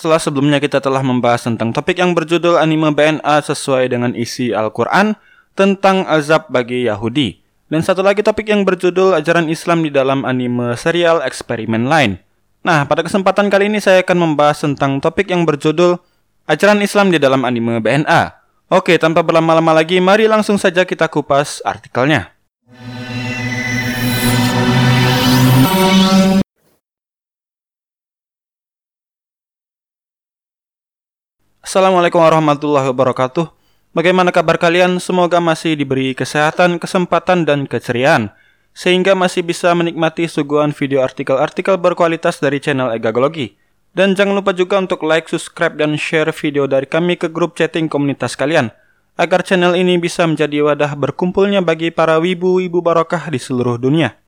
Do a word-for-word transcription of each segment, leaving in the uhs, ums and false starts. setelah sebelumnya kita telah membahas tentang topik yang berjudul anime B N A sesuai dengan isi Al-Quran tentang azab bagi Yahudi. Dan satu lagi topik yang berjudul ajaran Islam di dalam anime serial Experiment Line. Nah, pada kesempatan kali ini saya akan membahas tentang topik yang berjudul ajaran Islam di dalam anime B N A. Oke, tanpa berlama-lama lagi, mari langsung saja kita kupas artikelnya. Assalamualaikum warahmatullahi wabarakatuh. Bagaimana kabar kalian? Semoga masih diberi kesehatan, kesempatan, dan keceriaan, sehingga masih bisa menikmati suguhan video artikel-artikel berkualitas dari channel Egagology. Dan jangan lupa juga untuk like, subscribe, dan share video dari kami ke grup chatting komunitas kalian, agar channel ini bisa menjadi wadah berkumpulnya bagi para wibu-wibu barokah di seluruh dunia.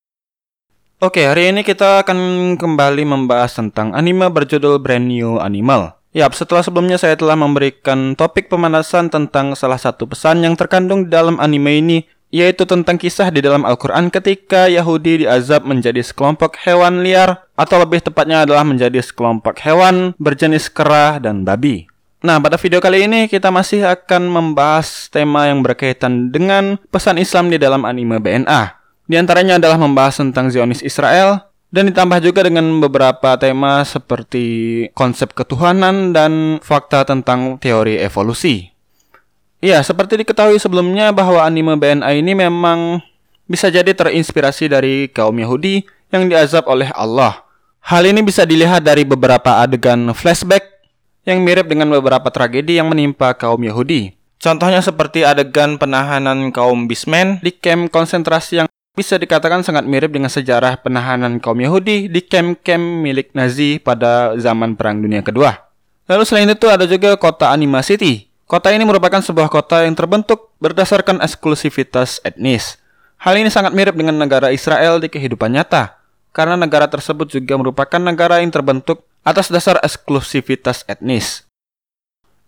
Oke, hari ini kita akan kembali membahas tentang anime berjudul Brand New Animal. Yap, setelah sebelumnya saya telah memberikan topik pemanasan tentang salah satu pesan yang terkandung di dalam anime ini, yaitu tentang kisah di dalam Al-Quran ketika Yahudi diazab menjadi sekelompok hewan liar, atau lebih tepatnya adalah menjadi sekelompok hewan berjenis kera dan babi. Nah, pada video kali ini kita masih akan membahas tema yang berkaitan dengan pesan Islam di dalam anime B N A. Di antaranya adalah membahas tentang Zionis Israel, dan ditambah juga dengan beberapa tema seperti konsep ketuhanan dan fakta tentang teori evolusi. Ya, seperti diketahui sebelumnya bahwa anime B N A ini memang bisa jadi terinspirasi dari kaum Yahudi yang diazab oleh Allah. Hal ini bisa dilihat dari beberapa adegan flashback yang mirip dengan beberapa tragedi yang menimpa kaum Yahudi. Contohnya seperti adegan penahanan kaum Bismann di kamp konsentrasi yang bisa dikatakan sangat mirip dengan sejarah penahanan kaum Yahudi di kamp-kamp milik Nazi pada zaman Perang Dunia Kedua. Lalu selain itu ada juga kota Anima City. Kota ini merupakan sebuah kota yang terbentuk berdasarkan eksklusivitas etnis. Hal ini sangat mirip dengan negara Israel di kehidupan nyata, karena negara tersebut juga merupakan negara yang terbentuk atas dasar eksklusivitas etnis.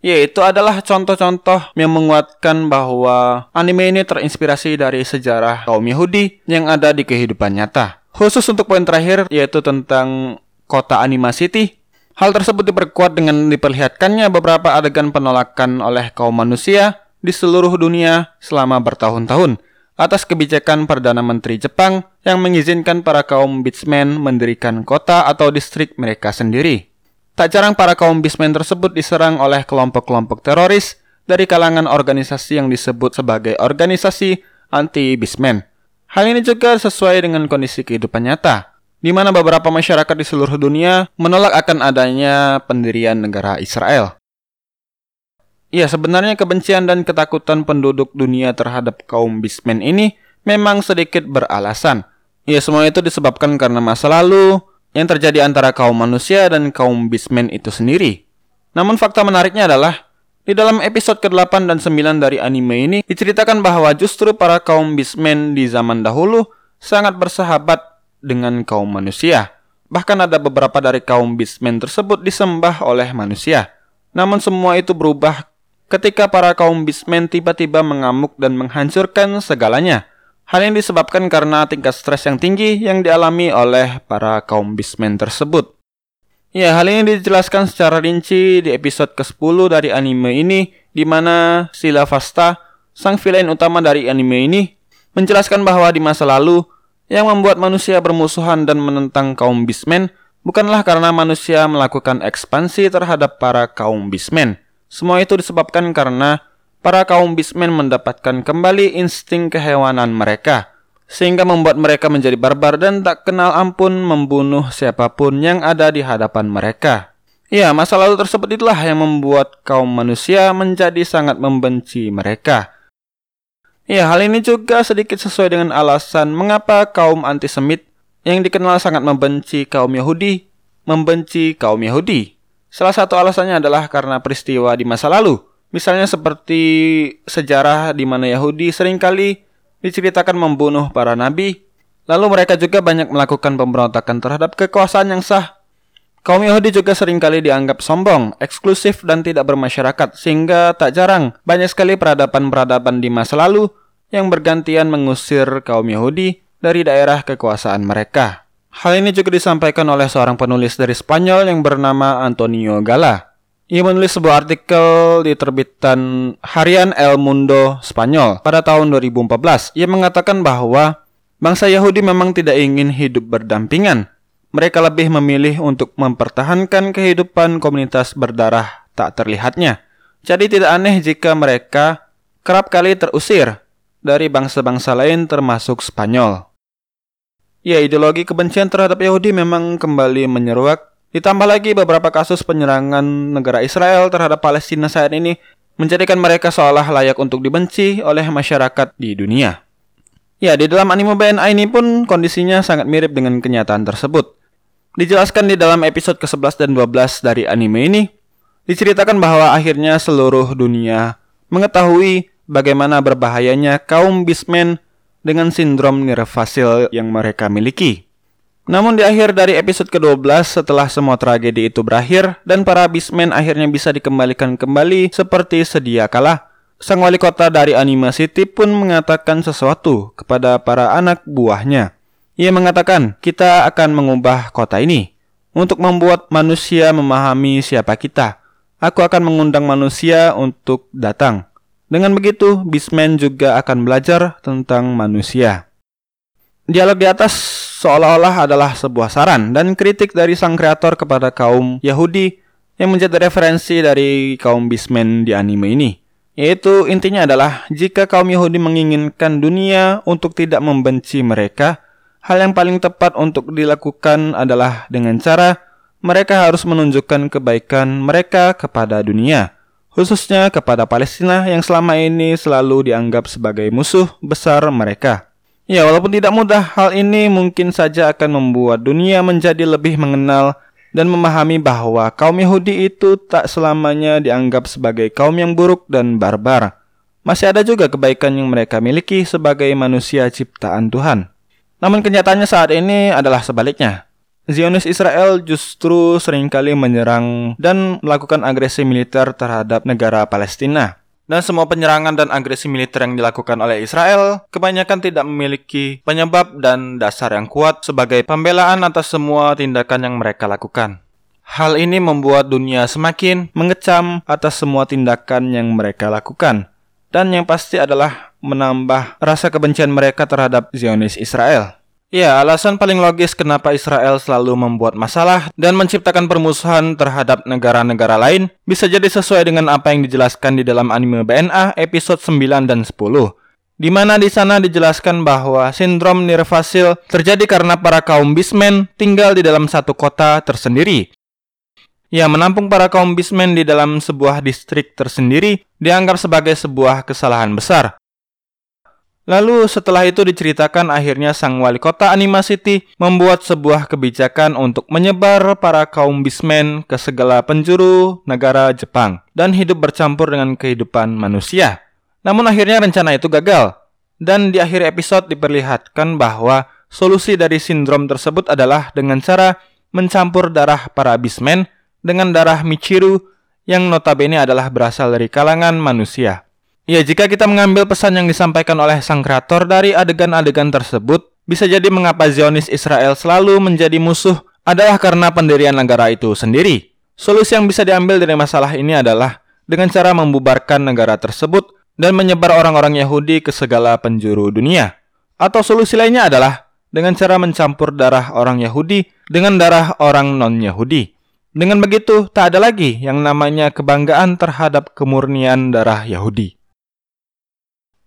Yaitu adalah contoh-contoh yang menguatkan bahwa anime ini terinspirasi dari sejarah kaum Yahudi yang ada di kehidupan nyata. Khusus untuk poin terakhir, yaitu tentang kota Anima City. Hal tersebut diperkuat dengan diperlihatkannya beberapa adegan penolakan oleh kaum manusia di seluruh dunia selama bertahun-tahun atas kebijakan Perdana Menteri Jepang yang mengizinkan para kaum Beastman mendirikan kota atau distrik mereka sendiri. Tak jarang para kaum Beastman tersebut diserang oleh kelompok-kelompok teroris dari kalangan organisasi yang disebut sebagai organisasi anti-Beastman. Hal ini juga sesuai dengan kondisi kehidupan nyata, di mana beberapa masyarakat di seluruh dunia menolak akan adanya pendirian negara Israel. Ya, sebenarnya kebencian dan ketakutan penduduk dunia terhadap kaum Beastman ini memang sedikit beralasan. Ya, semua itu disebabkan karena masa lalu yang terjadi antara kaum manusia dan kaum Beastman itu sendiri. Namun fakta menariknya adalah, di dalam episode kedelapan dan sembilan dari anime ini, diceritakan bahwa justru para kaum Beastman di zaman dahulu sangat bersahabat dengan kaum manusia. Bahkan ada beberapa dari kaum Beastman tersebut disembah oleh manusia. Namun semua itu berubah ketika para kaum Beastman tiba-tiba mengamuk dan menghancurkan segalanya. Hal ini disebabkan karena tingkat stres yang tinggi yang dialami oleh para kaum Beastman tersebut. Ya, hal ini dijelaskan secara rinci di episode kesepuluh dari anime ini, di mana Silavasta, sang villain utama dari anime ini, menjelaskan bahwa di masa lalu yang membuat manusia bermusuhan dan menentang kaum Beastman bukanlah karena manusia melakukan ekspansi terhadap para kaum Beastman. Semua itu disebabkan karena para kaum Beastman mendapatkan kembali insting kehewanan mereka, sehingga membuat mereka menjadi barbar dan tak kenal ampun membunuh siapapun yang ada di hadapan mereka. Ya, masa lalu tersebut itulah yang membuat kaum manusia menjadi sangat membenci mereka. Ya, hal ini juga sedikit sesuai dengan alasan mengapa kaum antisemit yang dikenal sangat membenci kaum Yahudi, membenci kaum Yahudi. Salah satu alasannya adalah karena peristiwa di masa lalu, misalnya seperti sejarah di mana Yahudi seringkali diceritakan membunuh para nabi, lalu mereka juga banyak melakukan pemberontakan terhadap kekuasaan yang sah. Kaum Yahudi juga seringkali dianggap sombong, eksklusif, dan tidak bermasyarakat, sehingga tak jarang banyak sekali peradaban-peradaban di masa lalu yang bergantian mengusir kaum Yahudi dari daerah kekuasaan mereka. Hal ini juga disampaikan oleh seorang penulis dari Spanyol yang bernama Antonio Gala. Ia menulis sebuah artikel di terbitan harian El Mundo Spanyol pada tahun dua ribu empat belas. Ia mengatakan bahwa bangsa Yahudi memang tidak ingin hidup berdampingan. Mereka lebih memilih untuk mempertahankan kehidupan komunitas berdarah tak terlihatnya. Jadi tidak aneh jika mereka kerap kali terusir dari bangsa-bangsa lain termasuk Spanyol. Ya, ideologi kebencian terhadap Yahudi memang kembali menyeruak. Ditambah lagi beberapa kasus penyerangan negara Israel terhadap Palestina saat ini menjadikan mereka seolah layak untuk dibenci oleh masyarakat di dunia. Ya, di dalam anime B N A ini pun kondisinya sangat mirip dengan kenyataan tersebut. Dijelaskan di dalam episode kesebelas dan dua belas dari anime ini, diceritakan bahwa akhirnya seluruh dunia mengetahui bagaimana berbahayanya kaum Bismann dengan sindrom Nirvasyl yang mereka miliki. Namun di akhir dari episode kedua belas, setelah semua tragedi itu berakhir dan para Beastman akhirnya bisa dikembalikan kembali seperti sedia kala, sang wali kota dari Anima City pun mengatakan sesuatu kepada para anak buahnya. Ia mengatakan, kita akan mengubah kota ini untuk membuat manusia memahami siapa kita. Aku akan mengundang manusia untuk datang. Dengan begitu, Beastman juga akan belajar tentang manusia. Dialog di atas seolah-olah adalah sebuah saran dan kritik dari sang kreator kepada kaum Yahudi yang menjadi referensi dari kaum Beastman di anime ini. Yaitu intinya adalah jika kaum Yahudi menginginkan dunia untuk tidak membenci mereka, hal yang paling tepat untuk dilakukan adalah dengan cara mereka harus menunjukkan kebaikan mereka kepada dunia, khususnya kepada Palestina yang selama ini selalu dianggap sebagai musuh besar mereka. Ya, walaupun tidak mudah, hal ini mungkin saja akan membuat dunia menjadi lebih mengenal dan memahami bahwa kaum Yahudi itu tak selamanya dianggap sebagai kaum yang buruk dan barbar. Masih ada juga kebaikan yang mereka miliki sebagai manusia ciptaan Tuhan. Namun kenyataannya saat ini adalah sebaliknya. Zionis Israel justru seringkali menyerang dan melakukan agresi militer terhadap negara Palestina. Dan semua penyerangan dan agresi militer yang dilakukan oleh Israel kebanyakan tidak memiliki penyebab dan dasar yang kuat sebagai pembelaan atas semua tindakan yang mereka lakukan. Hal ini membuat dunia semakin mengecam atas semua tindakan yang mereka lakukan, dan yang pasti adalah menambah rasa kebencian mereka terhadap Zionis Israel. Ya, alasan paling logis kenapa Israel selalu membuat masalah dan menciptakan permusuhan terhadap negara-negara lain bisa jadi sesuai dengan apa yang dijelaskan di dalam anime B N A episode sembilan dan sepuluh, di mana di sana dijelaskan bahwa sindrom Nirvasyl terjadi karena para kaum Beastman tinggal di dalam satu kota tersendiri. Ya, menampung para kaum Beastman di dalam sebuah distrik tersendiri dianggap sebagai sebuah kesalahan besar. Lalu setelah itu diceritakan akhirnya sang wali kota Anima City membuat sebuah kebijakan untuk menyebar para kaum Beastman ke segala penjuru negara Jepang dan hidup bercampur dengan kehidupan manusia. Namun akhirnya rencana itu gagal, dan di akhir episode diperlihatkan bahwa solusi dari sindrom tersebut adalah dengan cara mencampur darah para Beastman dengan darah Michiru yang notabene adalah berasal dari kalangan manusia. Ya, jika kita mengambil pesan yang disampaikan oleh sang kreator dari adegan-adegan tersebut, bisa jadi mengapa Zionis Israel selalu menjadi musuh adalah karena pendirian negara itu sendiri. Solusi yang bisa diambil dari masalah ini adalah dengan cara membubarkan negara tersebut dan menyebar orang-orang Yahudi ke segala penjuru dunia. Atau solusi lainnya adalah dengan cara mencampur darah orang Yahudi dengan darah orang non-Yahudi. Dengan begitu, tak ada lagi yang namanya kebanggaan terhadap kemurnian darah Yahudi.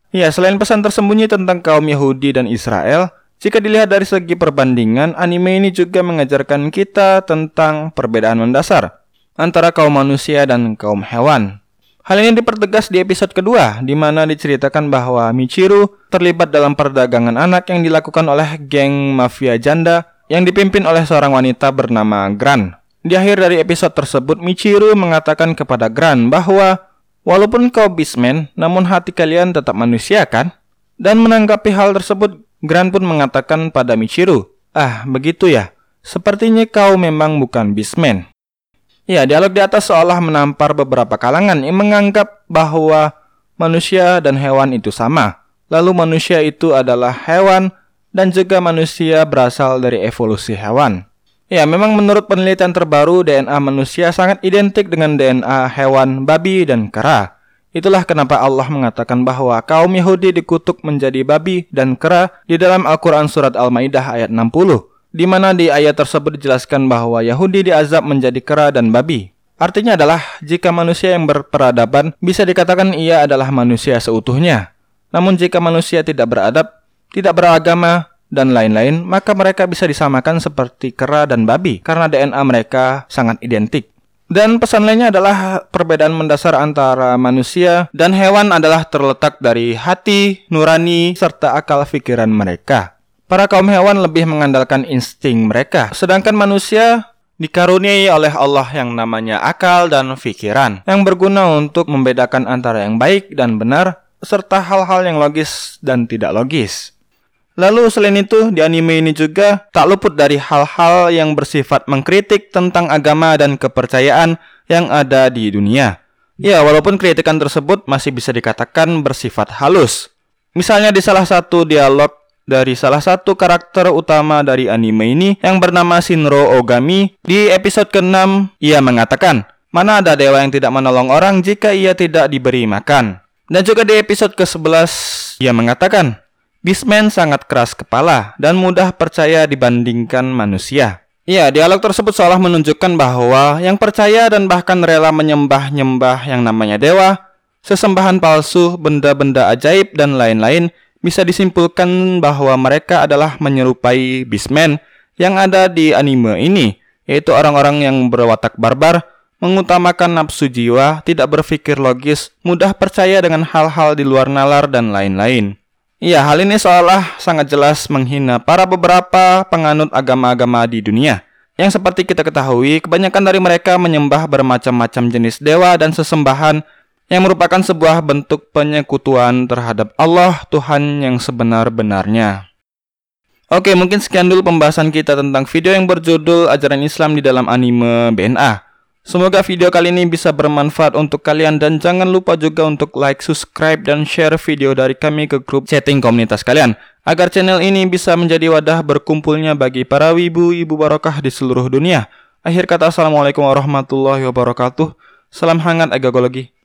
Ya, selain pesan tersembunyi tentang kaum Yahudi dan Israel, jika dilihat dari segi perbandingan, anime ini juga mengajarkan kita tentang perbedaan mendasar antara kaum manusia dan kaum hewan. Hal ini dipertegas di episode kedua, di mana diceritakan bahwa Michiru terlibat dalam perdagangan anak yang dilakukan oleh geng mafia janda yang dipimpin oleh seorang wanita bernama Gran. Di akhir dari episode tersebut, Michiru mengatakan kepada Gran bahwa walaupun kau Beastman, namun hati kalian tetap manusia, kan? Dan menanggapi hal tersebut, Gran pun mengatakan pada Michiru, ah, begitu ya, sepertinya kau memang bukan Beastman. Ya, dialog di atas seolah menampar beberapa kalangan yang menganggap bahwa manusia dan hewan itu sama. Lalu manusia itu adalah hewan dan juga manusia berasal dari evolusi hewan. Ya, memang menurut penelitian terbaru, D N A manusia sangat identik dengan D N A hewan, babi, dan kera. Itulah kenapa Allah mengatakan bahwa kaum Yahudi dikutuk menjadi babi dan kera di dalam Al-Quran Surat Al-Maidah ayat enam puluh, di mana di ayat tersebut dijelaskan bahwa Yahudi diazab menjadi kera dan babi. Artinya adalah, jika manusia yang berperadaban, bisa dikatakan ia adalah manusia seutuhnya. Namun jika manusia tidak beradab, tidak beragama, dan lain-lain, maka mereka bisa disamakan seperti kera dan babi karena D N A mereka sangat identik. Dan pesan lainnya adalah perbedaan mendasar antara manusia dan hewan adalah terletak dari hati, nurani, serta akal pikiran mereka. Para kaum hewan lebih mengandalkan insting mereka, sedangkan manusia dikaruniai oleh Allah yang namanya akal dan pikiran yang berguna untuk membedakan antara yang baik dan benar serta hal-hal yang logis dan tidak logis. Lalu selain itu, di anime ini juga tak luput dari hal-hal yang bersifat mengkritik tentang agama dan kepercayaan yang ada di dunia. Ya, walaupun kritikan tersebut masih bisa dikatakan bersifat halus. Misalnya di salah satu dialog dari salah satu karakter utama dari anime ini yang bernama Shinro Ogami, di episode keenam ia mengatakan, "Mana ada dewa yang tidak menolong orang jika ia tidak diberi makan." Dan juga di episode kesebelas ia mengatakan, "Bismann sangat keras kepala dan mudah percaya dibandingkan manusia." Ya, dialog tersebut seolah menunjukkan bahwa yang percaya dan bahkan rela menyembah-nyembah yang namanya dewa, sesembahan palsu, benda-benda ajaib, dan lain-lain, bisa disimpulkan bahwa mereka adalah menyerupai Bismann yang ada di anime ini, yaitu orang-orang yang berwatak barbar, mengutamakan nafsu jiwa, tidak berpikir logis, mudah percaya dengan hal-hal di luar nalar, dan lain-lain. Ya, hal ini seolah sangat jelas menghina para beberapa penganut agama-agama di dunia. Yang seperti kita ketahui, kebanyakan dari mereka menyembah bermacam-macam jenis dewa dan sesembahan yang merupakan sebuah bentuk penyekutuan terhadap Allah, Tuhan yang sebenar-benarnya. Oke, mungkin sekian dulu pembahasan kita tentang video yang berjudul Ajaran Islam di dalam Anime B N A. Semoga video kali ini bisa bermanfaat untuk kalian dan jangan lupa juga untuk like, subscribe, dan share video dari kami ke grup chatting komunitas kalian agar channel ini bisa menjadi wadah berkumpulnya bagi para wibu-wibu barokah di seluruh dunia. Akhir kata, Assalamualaikum warahmatullahi wabarakatuh. Salam hangat Egagology.